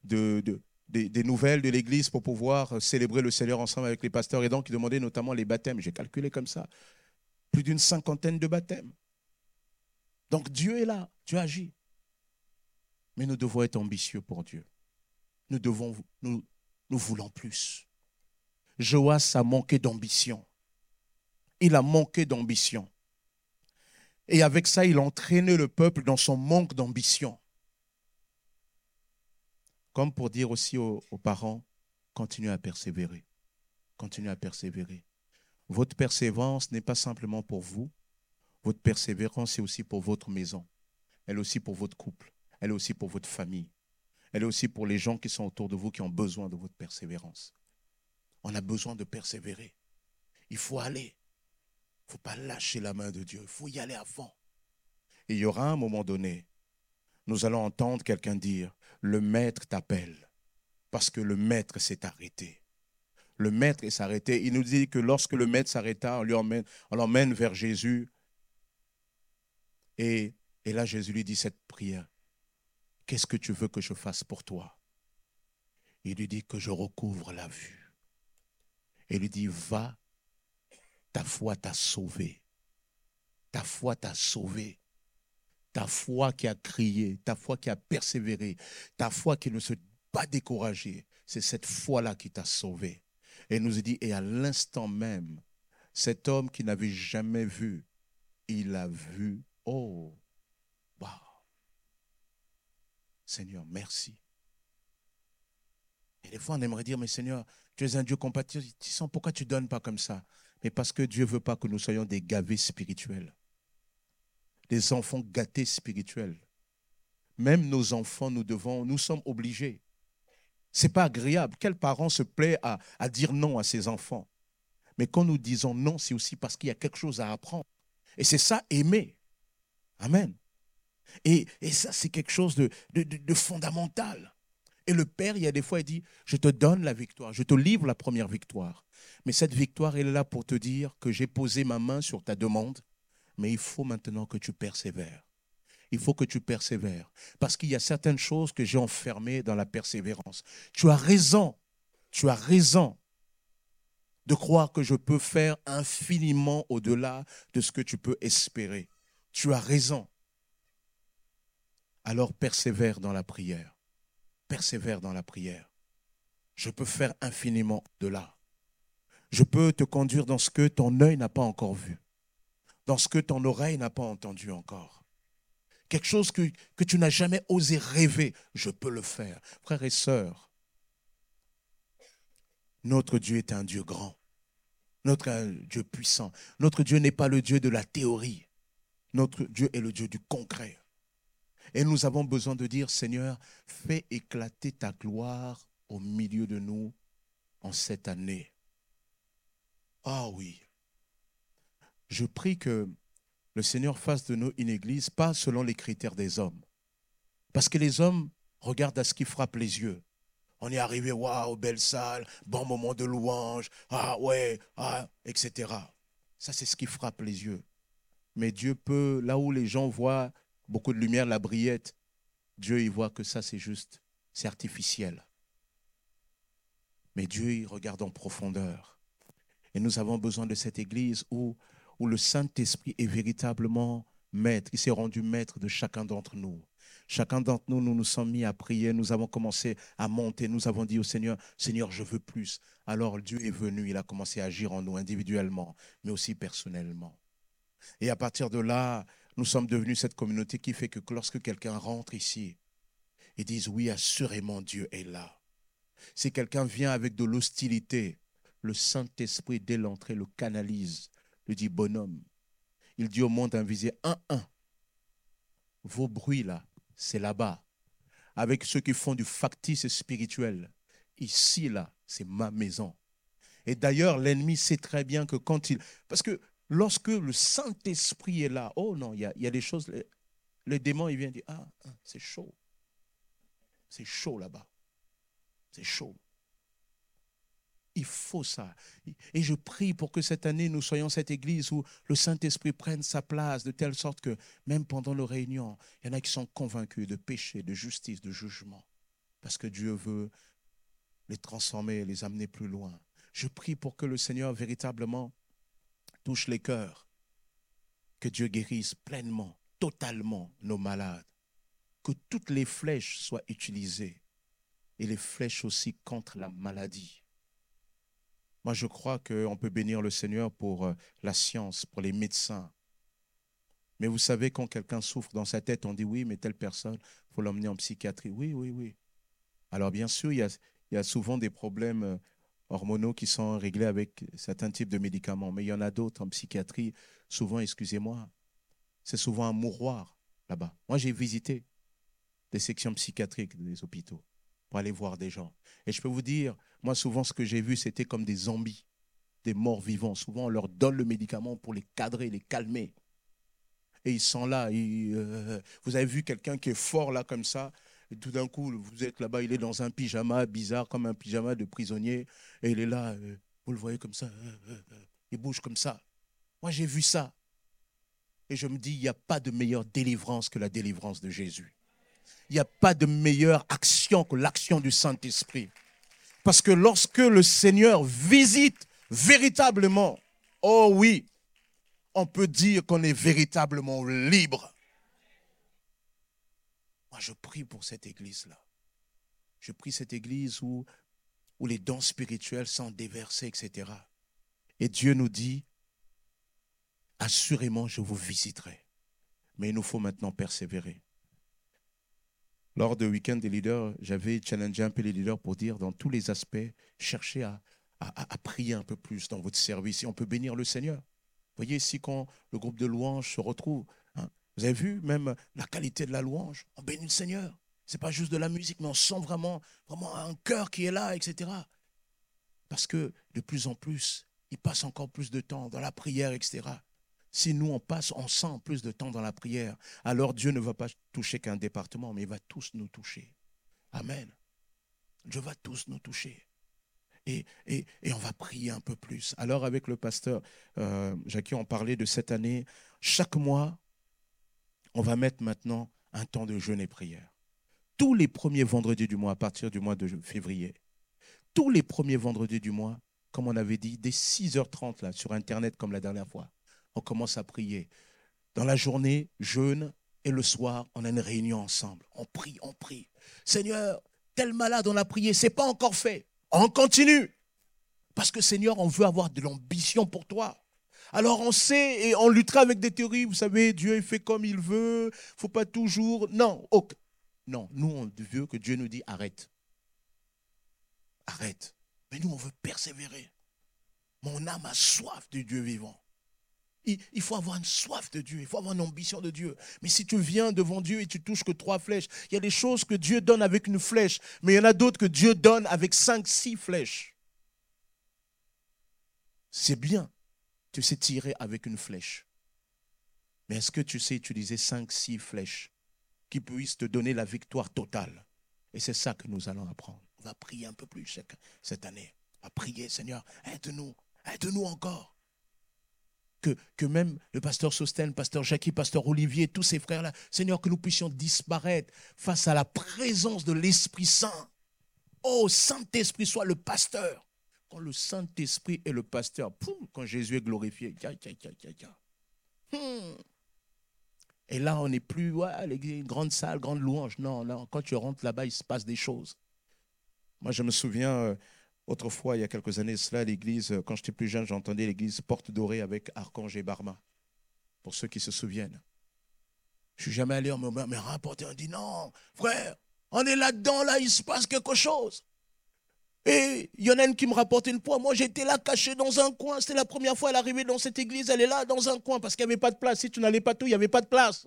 de, de, des, des nouvelles de l'Église pour pouvoir célébrer le Seigneur ensemble avec les pasteurs. Et donc, il demandait notamment les baptêmes. J'ai calculé comme ça, plus d'une cinquantaine de baptêmes. Donc Dieu est là, Dieu agit. Mais nous devons être ambitieux pour Dieu. Nous devons, nous, nous voulons plus. Joas a manqué d'ambition. Il a manqué d'ambition. Et avec ça, il entraînait le peuple dans son manque d'ambition. Comme pour dire aussi aux, aux parents, continuez à persévérer. Continuez à persévérer. Votre persévérance n'est pas simplement pour vous. Votre persévérance, c'est aussi pour votre maison. Elle est aussi pour votre couple. Elle est aussi pour votre famille. Elle est aussi pour les gens qui sont autour de vous, qui ont besoin de votre persévérance. On a besoin de persévérer. Il faut aller. Il ne faut pas lâcher la main de Dieu. Il faut y aller à fond. Et il y aura un moment donné, nous allons entendre quelqu'un dire, le maître t'appelle, parce que le maître s'est arrêté. Le maître s'est arrêté. Il nous dit que lorsque le maître s'arrêta, on lui emmène, on l'emmène vers Jésus. Et, et là, Jésus lui dit cette prière. Qu'est-ce que tu veux que je fasse pour toi? Il lui dit que je recouvre la vue. Il lui dit, va, ta foi t'a sauvé. Ta foi t'a sauvé. Ta foi qui a crié, ta foi qui a persévéré, ta foi qui ne s'est pas découragée. C'est cette foi-là qui t'a sauvé. Et il nous dit, et à l'instant même, cet homme qui n'avait jamais vu, il a vu. Oh, waouh. Seigneur, merci. Et des fois, on aimerait dire, mais Seigneur, tu es un Dieu compatissant, pourquoi tu ne donnes pas comme ça? Mais parce que Dieu ne veut pas que nous soyons des gavés spirituels, des enfants gâtés spirituels. Même nos enfants, nous devons, nous sommes obligés. Ce n'est pas agréable. Quel parent se plaît à, à dire non à ses enfants? Mais quand nous disons non, c'est aussi parce qu'il y a quelque chose à apprendre. Et c'est ça, aimer. Amen. Et, et ça, c'est quelque chose de, de, de, de fondamental. Et le Père, il y a des fois, il dit, je te donne la victoire, je te livre la première victoire. Mais cette victoire, elle est là pour te dire que j'ai posé ma main sur ta demande, mais il faut maintenant que tu persévères. Il faut que tu persévères. Parce qu'il y a certaines choses que j'ai enfermées dans la persévérance. Tu as raison, tu as raison de croire que je peux faire infiniment au-delà de ce que tu peux espérer. Tu as raison. Alors persévère dans la prière. Persévère dans la prière. Je peux faire infiniment de là. Je peux te conduire dans ce que ton œil n'a pas encore vu. Dans ce que ton oreille n'a pas entendu encore. quelque chose que, que tu n'as jamais osé rêver, je peux le faire. Frères et sœurs, notre Dieu est un Dieu grand, notre Dieu puissant. Notre Dieu n'est pas le Dieu de la théorie. Notre Dieu est le Dieu du concret. Et nous avons besoin de dire, Seigneur, fais éclater ta gloire au milieu de nous en cette année. Ah oui, je prie que le Seigneur fasse de nous une église, pas selon les critères des hommes. Parce que les hommes regardent à ce qui frappe les yeux. On est arrivé, waouh, belle salle, bon moment de louange, ah ouais, ah, et cetera. Ça, c'est ce qui frappe les yeux. Mais Dieu peut, là où les gens voient beaucoup de lumière, la brillette, Dieu, il voit que ça, c'est juste, c'est artificiel. Mais Dieu, il regarde en profondeur. Et nous avons besoin de cette église où, où le Saint-Esprit est véritablement maître. Il s'est rendu maître de chacun d'entre nous. Chacun d'entre nous, nous nous sommes mis à prier. Nous avons commencé à monter. Nous avons dit au Seigneur, Seigneur, je veux plus. Alors Dieu est venu, il a commencé à agir en nous individuellement, mais aussi personnellement. Et à partir de là, nous sommes devenus cette communauté qui fait que lorsque quelqu'un rentre ici, ils disent, oui, assurément, Dieu est là. Si quelqu'un vient avec de l'hostilité, le Saint-Esprit, dès l'entrée, le canalise, lui dit, bonhomme. Il dit au monde invisible, un, un, vos bruits là, c'est là-bas. Avec ceux qui font du factice et spirituel, ici là, c'est ma maison. Et d'ailleurs, l'ennemi sait très bien que quand il... Parce que lorsque le Saint-Esprit est là, oh non, il y a, il y a des choses, les, les démons, ils viennent dire, ah, c'est chaud. C'est chaud là-bas. C'est chaud. Il faut ça. Et je prie pour que cette année, nous soyons cette église où le Saint-Esprit prenne sa place de telle sorte que même pendant nos réunions, il y en a qui sont convaincus de péché, de justice, de jugement. Parce que Dieu veut les transformer, les amener plus loin. Je prie pour que le Seigneur véritablement touche les cœurs. Que Dieu guérisse pleinement, totalement nos malades. Que toutes les flèches soient utilisées. Et les flèches aussi contre la maladie. Moi, je crois qu'on peut bénir le Seigneur pour la science, pour les médecins. Mais vous savez, quand quelqu'un souffre dans sa tête, on dit, oui, mais telle personne, il faut l'emmener en psychiatrie. Oui, oui, oui. Alors, bien sûr, il y a, il y a souvent des problèmes hormonaux qui sont réglés avec certains types de médicaments. Mais il y en a d'autres en psychiatrie. Souvent, excusez-moi, c'est souvent un mouroir là-bas. Moi, j'ai visité des sections psychiatriques des hôpitaux pour aller voir des gens. Et je peux vous dire, moi, souvent, ce que j'ai vu, c'était comme des zombies, des morts vivants. Souvent, on leur donne le médicament pour les cadrer, les calmer. Et ils sont là. Ils, euh, vous avez vu quelqu'un qui est fort là, comme ça. Et tout d'un coup, vous êtes là-bas, il est dans un pyjama bizarre, comme un pyjama de prisonnier. Et il est là, euh, vous le voyez comme ça. Euh, euh, euh, il bouge comme ça. Moi, j'ai vu ça. Et je me dis, il n'y a pas de meilleure délivrance que la délivrance de Jésus. Il n'y a pas de meilleure action que l'action du Saint-Esprit. Parce que lorsque le Seigneur visite véritablement, oh oui, on peut dire qu'on est véritablement libre. Moi, je prie pour cette église-là. Je prie cette église où, où les dons spirituels sont déversés, et cetera. Et Dieu nous dit, assurément, je vous visiterai. Mais il nous faut maintenant persévérer. Lors du week-end des leaders, j'avais challengé un peu les leaders pour dire dans tous les aspects, cherchez à, à, à prier un peu plus dans votre service. Et on peut bénir le Seigneur. Vous voyez, ici, quand le groupe de louanges se retrouve, hein, vous avez vu même la qualité de la louange, on bénit le Seigneur. Ce n'est pas juste de la musique, mais on sent vraiment, vraiment un cœur qui est là, et cetera. Parce que de plus en plus, ils passent encore plus de temps dans la prière, et cetera. Si nous, on passe, on sent plus de temps dans la prière, alors Dieu ne va pas toucher qu'un département, mais il va tous nous toucher. Amen. Dieu va tous nous toucher. Et, et, et on va prier un peu plus. Alors avec le pasteur euh, Jackie, on parlait de cette année. Chaque mois, on va mettre maintenant un temps de jeûne et prière. Tous les premiers vendredis du mois, à partir du mois de février. Tous les premiers vendredis du mois, comme on avait dit, dès six heures trente là, sur Internet comme la dernière fois. On commence à prier. Dans la journée, jeûne, et le soir, on a une réunion ensemble. On prie, on prie. Seigneur, tel malade, on a prié, ce n'est pas encore fait. On continue. Parce que Seigneur, on veut avoir de l'ambition pour toi. Alors on sait et on luttera avec des théories, vous savez, Dieu il fait comme il veut, il ne faut pas toujours... Non, ok. Non, nous on veut que Dieu nous dise arrête. Arrête. Mais nous on veut persévérer. Mon âme a soif de Dieu vivant. Il faut avoir une soif de Dieu, il faut avoir une ambition de Dieu. Mais si tu viens devant Dieu et tu touches que trois flèches, il y a des choses que Dieu donne avec une flèche, mais il y en a d'autres que Dieu donne avec cinq, six flèches. C'est bien, tu sais tirer avec une flèche. Mais est-ce que tu sais utiliser cinq, six flèches qui puissent te donner la victoire totale? Et c'est ça que nous allons apprendre. On va prier un peu plus chaque, cette année. On va prier, Seigneur, aide-nous, aide-nous encore. Que, que même le pasteur Sosthène, pasteur Jackie, pasteur Olivier, tous ces frères-là, Seigneur, que nous puissions disparaître face à la présence de l'Esprit Saint. Oh, Saint-Esprit, sois le pasteur. Quand le Saint-Esprit est le pasteur, poum, quand Jésus est glorifié, ya, ya, ya, ya, ya. Hmm. Et là, on n'est plus, ouais, l'église, grande salle, grande louange. Non, là, quand tu rentres là-bas, il se passe des choses. Moi, je me souviens... Euh, Autrefois, il y a quelques années cela, l'église, quand j'étais plus jeune, j'entendais l'église Porte Dorée avec Archangé Barma, pour ceux qui se souviennent. Je ne suis jamais allé, on me rapportait, on me dit non, frère, on est là-dedans, là, il se passe quelque chose. Et il y en a une qui me rapportait une poids. Moi, j'étais là, caché dans un coin. C'était la première fois, elle arrivait dans cette église, elle est là, dans un coin, parce qu'il n'y avait pas de place. Si tu n'allais pas tout, il n'y avait pas de place.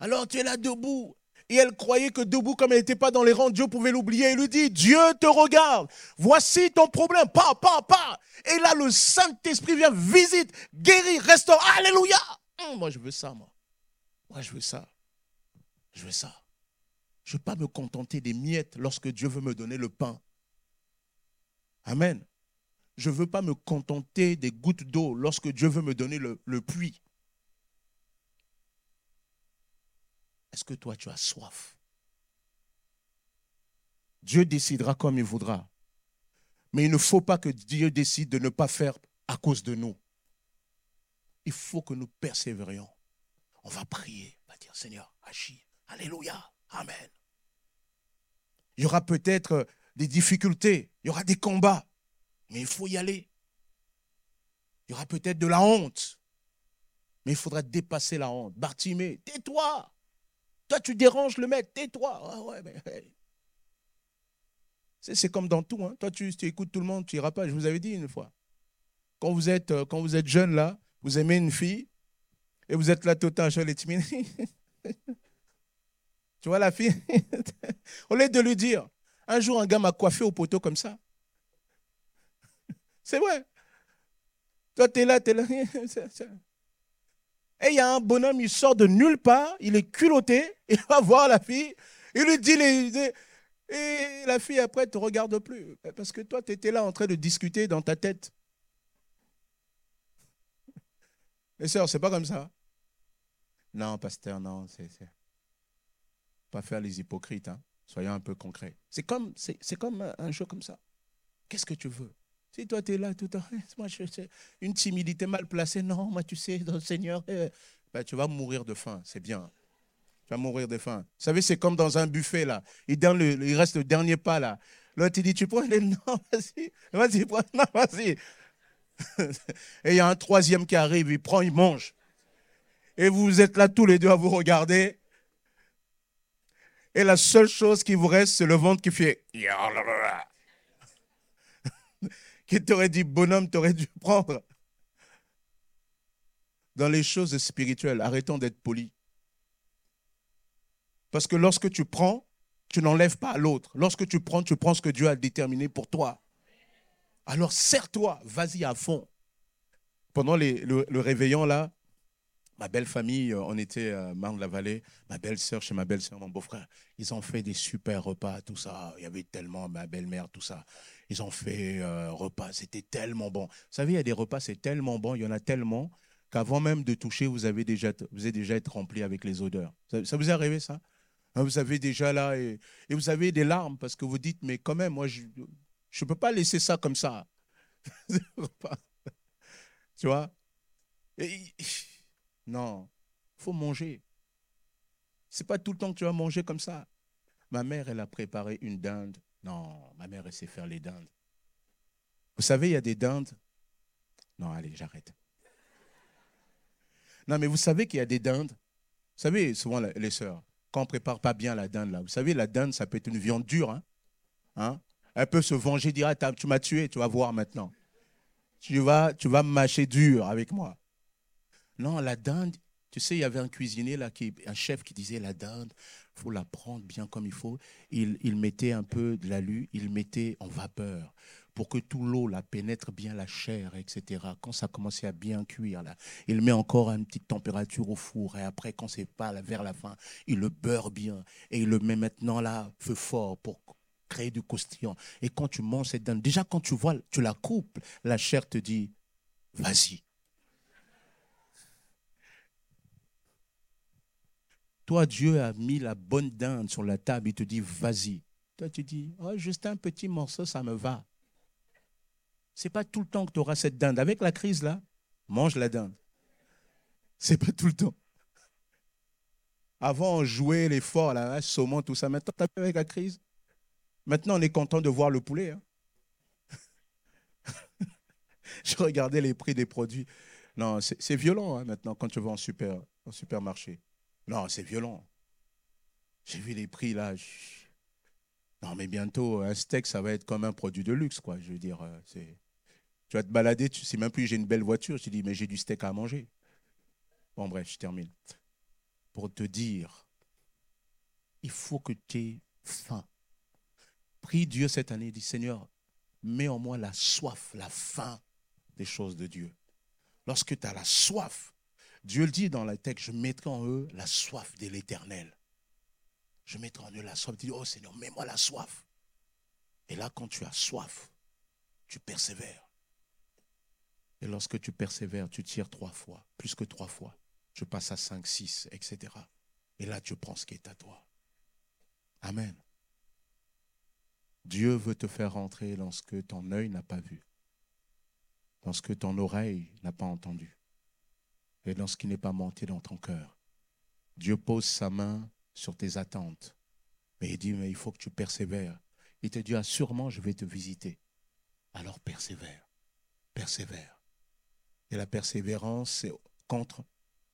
Alors, tu es là debout. Et elle croyait que debout, comme elle n'était pas dans les rangs, Dieu pouvait l'oublier. Il lui dit, Dieu te regarde. Voici ton problème. Pa, pa, pa. Et là, le Saint-Esprit vient, visite, guérit, restaure. Alléluia. Hum, moi, je veux ça, moi. Moi, je veux ça. Je veux ça. Je ne veux pas me contenter des miettes lorsque Dieu veut me donner le pain. Amen. Je ne veux pas me contenter des gouttes d'eau lorsque Dieu veut me donner le, le puits. Est-ce que toi, tu as soif? Dieu décidera comme il voudra. Mais il ne faut pas que Dieu décide de ne pas faire à cause de nous. Il faut que nous persévérions. On va prier. On va dire, Seigneur, agis. Alléluia. Amen. Il y aura peut-être des difficultés. Il y aura des combats. Mais il faut y aller. Il y aura peut-être de la honte. Mais il faudra dépasser la honte. Bartimée, tais-toi. Toi, tu déranges le maître, tais-toi. Ah ouais, mais... c'est, c'est comme dans tout. Hein. Toi, tu, tu écoutes tout le monde, tu n'iras pas. Je vous avais dit une fois. Quand vous êtes, euh, quand vous êtes jeune, là, vous aimez une fille et vous êtes là tout le temps, je l'ai timide. Tu vois la fille. Au lieu de lui dire, un jour, un gars m'a coiffé au poteau comme ça. C'est vrai. Toi, tu es là, tu es là. Et il y a un bonhomme, il sort de nulle part, il est culotté, il va voir la fille, il lui dit, les... et la fille après ne te regarde plus, parce que toi, tu étais là en train de discuter dans ta tête. Mes soeurs, c'est pas comme ça. Non, pasteur, non, c'est, c'est... pas faire les hypocrites, hein. Soyons un peu concrets. C'est comme, c'est, c'est comme un, un jeu comme ça. Qu'est-ce que tu veux ? Si toi, tu es là tout le temps, moi, je, une timidité mal placée, non, moi, tu sais, dans le Seigneur, euh, ben, tu vas mourir de faim, c'est bien. Tu vas mourir de faim. Vous savez, c'est comme dans un buffet, là. Il, donne le, il reste le dernier pas, là. L'autre, il dit, tu prends les... Non, vas-y, vas-y, prends, non, vas-y. Et il y a un troisième qui arrive, il prend, il mange. Et vous êtes là tous les deux à vous regarder. Et la seule chose qui vous reste, c'est le ventre qui fait... Qui t'aurait dit, bonhomme, t'aurais dû prendre. Dans les choses spirituelles, arrêtons d'être polis. Parce que lorsque tu prends, tu n'enlèves pas à l'autre. Lorsque tu prends, tu prends ce que Dieu a déterminé pour toi. Alors serre-toi, vas-y à fond. Pendant les, le, le réveillon, là, ma belle famille, on était à Marne-de-la-Vallée, ma belle-sœur, chez ma belle-sœur, mon beau-frère, ils ont fait des super repas, tout ça. Il y avait tellement, ma belle-mère, tout ça. Ils ont fait euh, repas, c'était tellement bon. Vous savez, il y a des repas, c'est tellement bon, il y en a tellement qu'avant même de toucher, vous avez déjà, vous avez déjà été rempli avec les odeurs. Ça, ça vous est arrivé, ça? Vous avez déjà là, et, et vous avez des larmes, parce que vous dites, mais quand même, moi, je ne peux pas laisser ça comme ça. Tu vois et, non, il faut manger. Ce n'est pas tout le temps que tu vas manger comme ça. Ma mère, elle a préparé une dinde. Non, ma mère, elle sait faire les dindes. Vous savez, il y a des dindes. Non, allez, j'arrête. Non, mais vous savez qu'il y a des dindes. Vous savez, souvent, les sœurs, quand on ne prépare pas bien la dinde, là, vous savez, la dinde, ça peut être une viande dure. Hein, hein, elle peut se venger, dire, ah, tu m'as tué, tu vas voir maintenant. Tu vas, tu vas mâcher dur avec moi. Non, la dinde, tu sais, il y avait un cuisinier, là, qui, un chef qui disait, la dinde, il faut la prendre bien comme il faut. Il, il mettait un peu de l'alu, il mettait en vapeur pour que tout l'eau la pénètre bien la chair, et cetera. Quand ça commençait à bien cuire, là, il met encore à une petite température au four. Et après, quand c'est pas vers la fin, il le beurre bien. Et il le met maintenant là, feu fort, pour créer du croustillant. Et quand tu manges cette dinde, déjà quand tu vois, tu la coupes, la chair te dit, vas-y. Toi, Dieu a mis la bonne dinde sur la table, il te dit, vas-y. Toi, tu dis, oh, juste un petit morceau, ça me va. Ce n'est pas tout le temps que tu auras cette dinde. Avec la crise, là, mange la dinde. Ce n'est pas tout le temps. Avant, on jouait les forts, là, hein, saumon, tout ça. Maintenant, tu as vu avec la crise. Maintenant, on est content de voir le poulet. Hein. Je regardais les prix des produits. Non, c'est, c'est violent, hein, maintenant, quand tu vas en, super, en supermarché. Non, c'est violent. J'ai vu les prix, là. Je... Non, mais bientôt, un steak, ça va être comme un produit de luxe, quoi. Je veux dire, c'est... tu vas te balader, tu sais même plus, j'ai une belle voiture. Je te dis, mais j'ai du steak à manger. Bon, bref, je termine. Pour te dire, il faut que tu aies faim. Prie Dieu cette année, dis, Seigneur, mets en moi la soif, la faim des choses de Dieu. Lorsque tu as la soif, Dieu le dit dans le texte, je mettrai en eux la soif de l'Éternel. Je mettrai en eux la soif. Dis, oh Seigneur, mets-moi la soif. Et là, quand tu as soif, tu persévères. Et lorsque tu persévères, tu tires trois fois, plus que trois fois. Je passe à cinq, six, et cetera. Et là, tu prends ce qui est à toi. Amen. Dieu veut te faire rentrer dans ce que ton œil n'a pas vu, dans ce que ton oreille n'a pas entendu, et dans ce qui n'est pas monté dans ton cœur. Dieu pose sa main sur tes attentes, mais il dit, mais il faut que tu persévères. Il te dit, ah, sûrement je vais te visiter. Alors persévère, persévère. Et la persévérance, c'est contre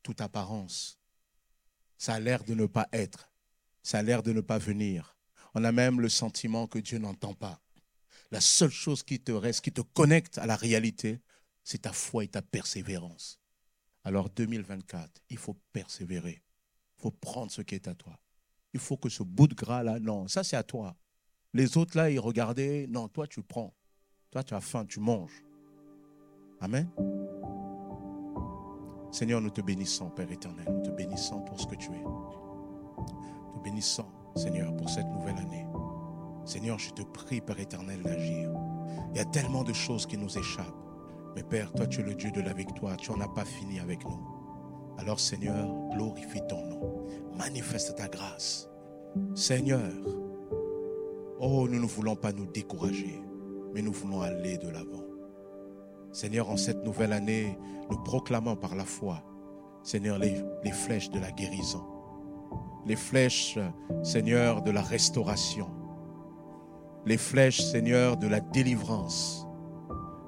toute apparence. Ça a l'air de ne pas être, ça a l'air de ne pas venir. On a même le sentiment que Dieu n'entend pas. La seule chose qui te reste, qui te connecte à la réalité, c'est ta foi et ta persévérance. Alors deux mille vingt-quatre, il faut persévérer. Il faut prendre ce qui est à toi. Il faut que ce bout de gras-là, non, ça c'est à toi. Les autres là, ils regardaient, non, toi tu prends. Toi tu as faim, tu manges. Amen. Seigneur, nous te bénissons, Père éternel. Nous te bénissons pour ce que tu es. Nous te bénissons, Seigneur, pour cette nouvelle année. Seigneur, je te prie, Père éternel, d'agir. Il y a tellement de choses qui nous échappent. Mais Père, toi, tu es le Dieu de la victoire. Tu n'en as pas fini avec nous. Alors, Seigneur, glorifie ton nom. Manifeste ta grâce. Seigneur, oh, nous ne voulons pas nous décourager, mais nous voulons aller de l'avant. Seigneur, en cette nouvelle année, nous proclamons par la foi, Seigneur, les, les flèches de la guérison. Les flèches, Seigneur, de la restauration. Les flèches, Seigneur, de la délivrance.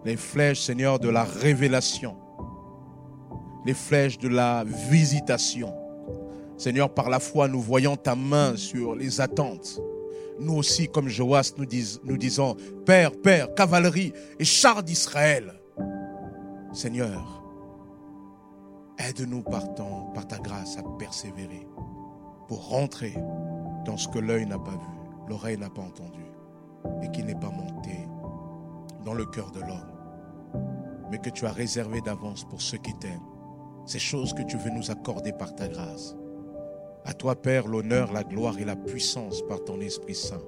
Les flèches, Seigneur, de la révélation. Les flèches de la visitation. Seigneur, par la foi, nous voyons ta main sur les attentes. Nous aussi, comme Joas, nous, dis, nous disons, Père, Père, cavalerie et chars d'Israël. Seigneur, aide-nous par, ton, par ta grâce à persévérer, pour rentrer dans ce que l'œil n'a pas vu, l'oreille n'a pas entendu et qui n'est pas monté dans le cœur de l'homme, mais que tu as réservé d'avance pour ceux qui t'aiment, ces choses que tu veux nous accorder par ta grâce. À toi, Père, l'honneur, la gloire et la puissance par ton Esprit Saint.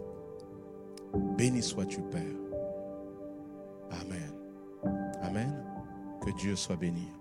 Béni sois-tu, Père. Amen. Amen. Que Dieu soit béni.